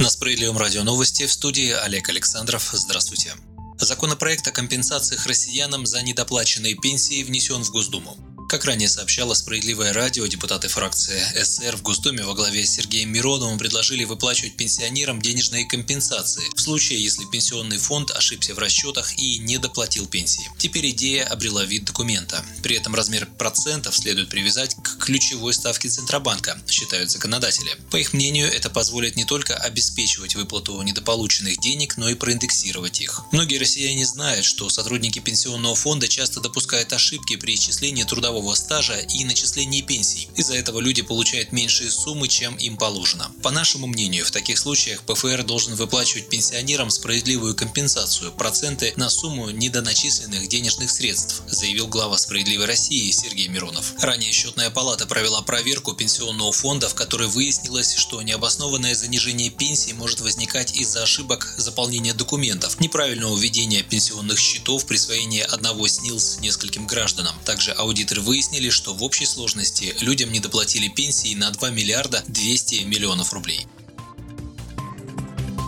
На Справедливом радио новости, в студии Олег Александров. Здравствуйте. Законопроект о компенсациях россиянам за недоплаченные пенсии внесен в Госдуму. Как ранее сообщало «Справедливое радио», депутаты фракции СР в Госдуме во главе с Сергеем Мироновым предложили выплачивать пенсионерам денежные компенсации в случае, если пенсионный фонд ошибся в расчетах и не доплатил пенсии. Теперь идея обрела вид документа. При этом размер процентов следует привязать к ключевой ставке Центробанка, считают законодатели. По их мнению, это позволит не только обеспечивать выплату недополученных денег, но и проиндексировать их. Многие россияне знают, что сотрудники пенсионного фонда часто допускают ошибки при исчислении трудового стажа и начислении пенсий. Из-за этого люди получают меньшие суммы, чем им положено. По нашему мнению, в таких случаях ПФР должен выплачивать пенсионерам справедливую компенсацию, проценты на сумму недоначисленных денежных средств, заявил глава «Справедливой России» Сергей Миронов. Ранее Счетная палата провела проверку пенсионного фонда, в которой выяснилось, что необоснованное занижение пенсий может возникать из-за ошибок заполнения документов, неправильного введения пенсионных счетов, присвоения одного СНИЛС нескольким гражданам. Также аудиторы выяснили, что в общей сложности людям недоплатили пенсии на 2 миллиарда 200 миллионов рублей.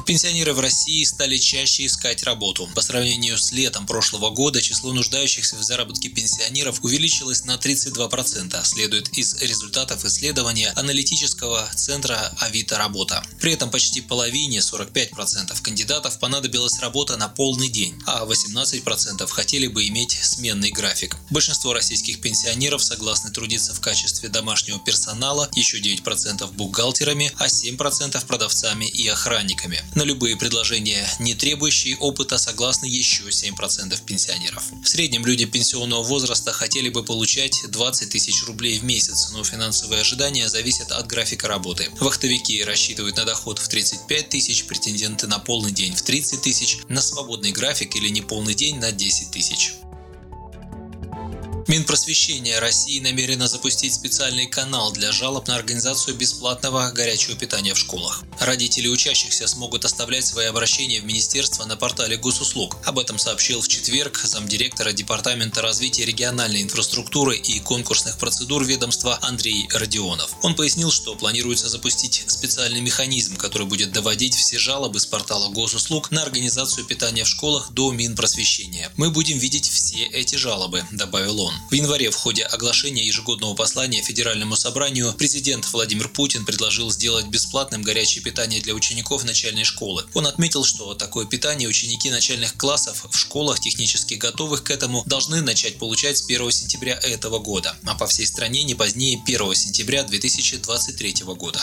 Пенсионеры в России стали чаще искать работу. По сравнению с летом прошлого года число нуждающихся в заработке пенсионеров увеличилось на 32%, следует из результатов исследования аналитического центра «Авито Работа». При этом почти половине, 45% кандидатов, понадобилась работа на полный день, а 18% хотели бы иметь сменный график. Большинство российских пенсионеров согласны трудиться в качестве домашнего персонала, еще 9% бухгалтерами, а 7% продавцами и охранниками. На любые предложения, не требующие опыта, согласны еще 7% пенсионеров. В среднем люди пенсионного возраста хотели бы получать 20 тысяч рублей в месяц, но финансовые ожидания зависят от графика работы. Вахтовики рассчитывают на доход в 35 тысяч, претенденты на полный день в 30 тысяч, на свободный график или неполный день на 10 тысяч. Минпросвещения России намерена запустить специальный канал для жалоб на организацию бесплатного горячего питания в школах. Родители учащихся смогут оставлять свои обращения в министерство на портале госуслуг. Об этом сообщил в четверг замдиректора Департамента развития региональной инфраструктуры и конкурсных процедур ведомства Андрей Родионов. Он пояснил, что планируется запустить специальный механизм, который будет доводить все жалобы с портала госуслуг на организацию питания в школах до Минпросвещения. «Мы будем видеть все эти жалобы», — добавил он. В январе в ходе оглашения ежегодного послания Федеральному собранию президент Владимир Путин предложил сделать бесплатным горячее питание для учеников начальной школы. Он отметил, что такое питание ученики начальных классов в школах, технически готовых к этому, должны начать получать с 1 сентября этого года, а по всей стране не позднее 1 сентября 2023 года.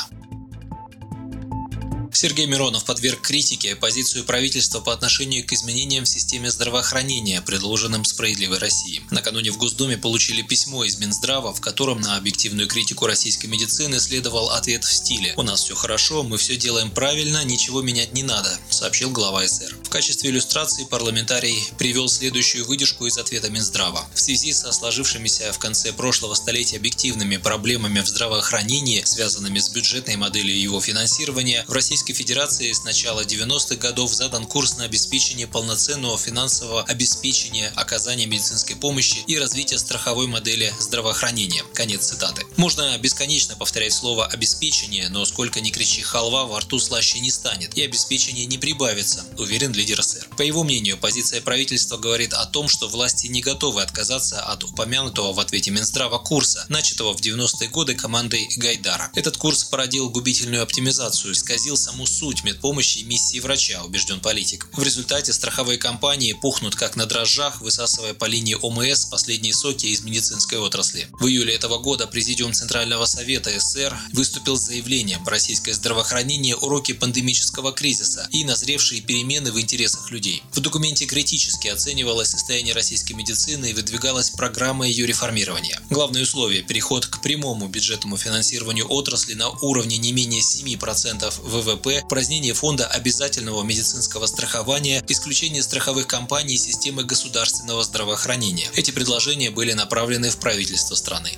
Сергей Миронов подверг критике позицию правительства по отношению к изменениям в системе здравоохранения, предложенным «Справедливой России». Накануне в Госдуме получили письмо из Минздрава, в котором на объективную критику российской медицины следовал ответ в стиле «У нас все хорошо, мы все делаем правильно, ничего менять не надо», сообщил глава СР. В качестве иллюстрации парламентарий привел следующую выдержку из ответа Минздрава. В связи со сложившимися в конце прошлого столетия объективными проблемами в здравоохранении, связанными с бюджетной моделью его финансирования, в Российской Федерации с начала 90-х годов задан курс на обеспечение полноценного финансового обеспечения оказания медицинской помощи и развития страховой модели здравоохранения. Конец цитаты. Можно бесконечно повторять слово «обеспечение», но сколько ни кричи халва, во рту слаще не станет, и обеспечение не прибавится, уверен лидер СР. По его мнению, позиция правительства говорит о том, что власти не готовы отказаться от упомянутого в ответе Минздрава курса, начатого в 90-е годы командой Гайдара. Этот курс породил губительную оптимизацию, исказил саму суть медпомощи и миссии врача, убежден политик. В результате страховые компании пухнут как на дрожжах, высасывая по линии ОМС последние соки из медицинской отрасли. В июле этого года Президиум Центрального Совета СССР выступил с заявлением «Российское здравоохранение. Уроки пандемического кризиса и назревшие перемены в интересах людей». В документе критически оценивалось состояние российской медицины и выдвигалась программа ее реформирования. Главное условие – переход к прямому бюджетному финансированию отрасли на уровне не менее 7% ВВП, упразднение фонда обязательного медицинского страхования, исключение страховых компаний из системы государственного здравоохранения. Эти предложения были направлены в правительство страны.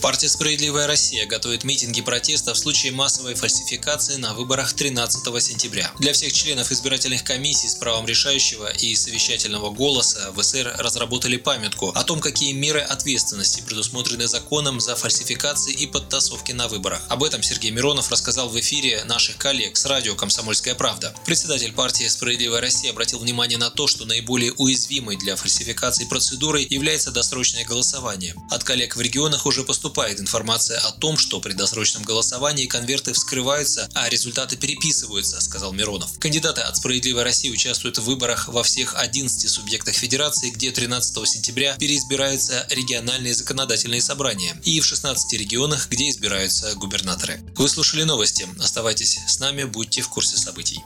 Партия «Справедливая Россия» готовит митинги протеста в случае массовой фальсификации на выборах 13 сентября. Для всех членов избирательных комиссий с правом решающего и совещательного голоса в СР разработали памятку о том, какие меры ответственности предусмотрены законом за фальсификации и подтасовки на выборах. Об этом Сергей Миронов рассказал в эфире наших коллег с радио «Комсомольская правда». Председатель партии «Справедливая Россия» обратил внимание на то, что наиболее уязвимой для фальсификации процедурой является досрочное голосование. От коллег в регионах уже поступает информация о том, что при досрочном голосовании конверты вскрываются, а результаты переписываются, сказал Миронов. Кандидаты от «Справедливой России» участвуют в выборах во всех 11 субъектах федерации, где 13 сентября переизбираются региональные законодательные собрания, и в 16 регионах, где избираются губернаторы. Вы слушали новости. Оставайтесь с нами, будьте в курсе событий.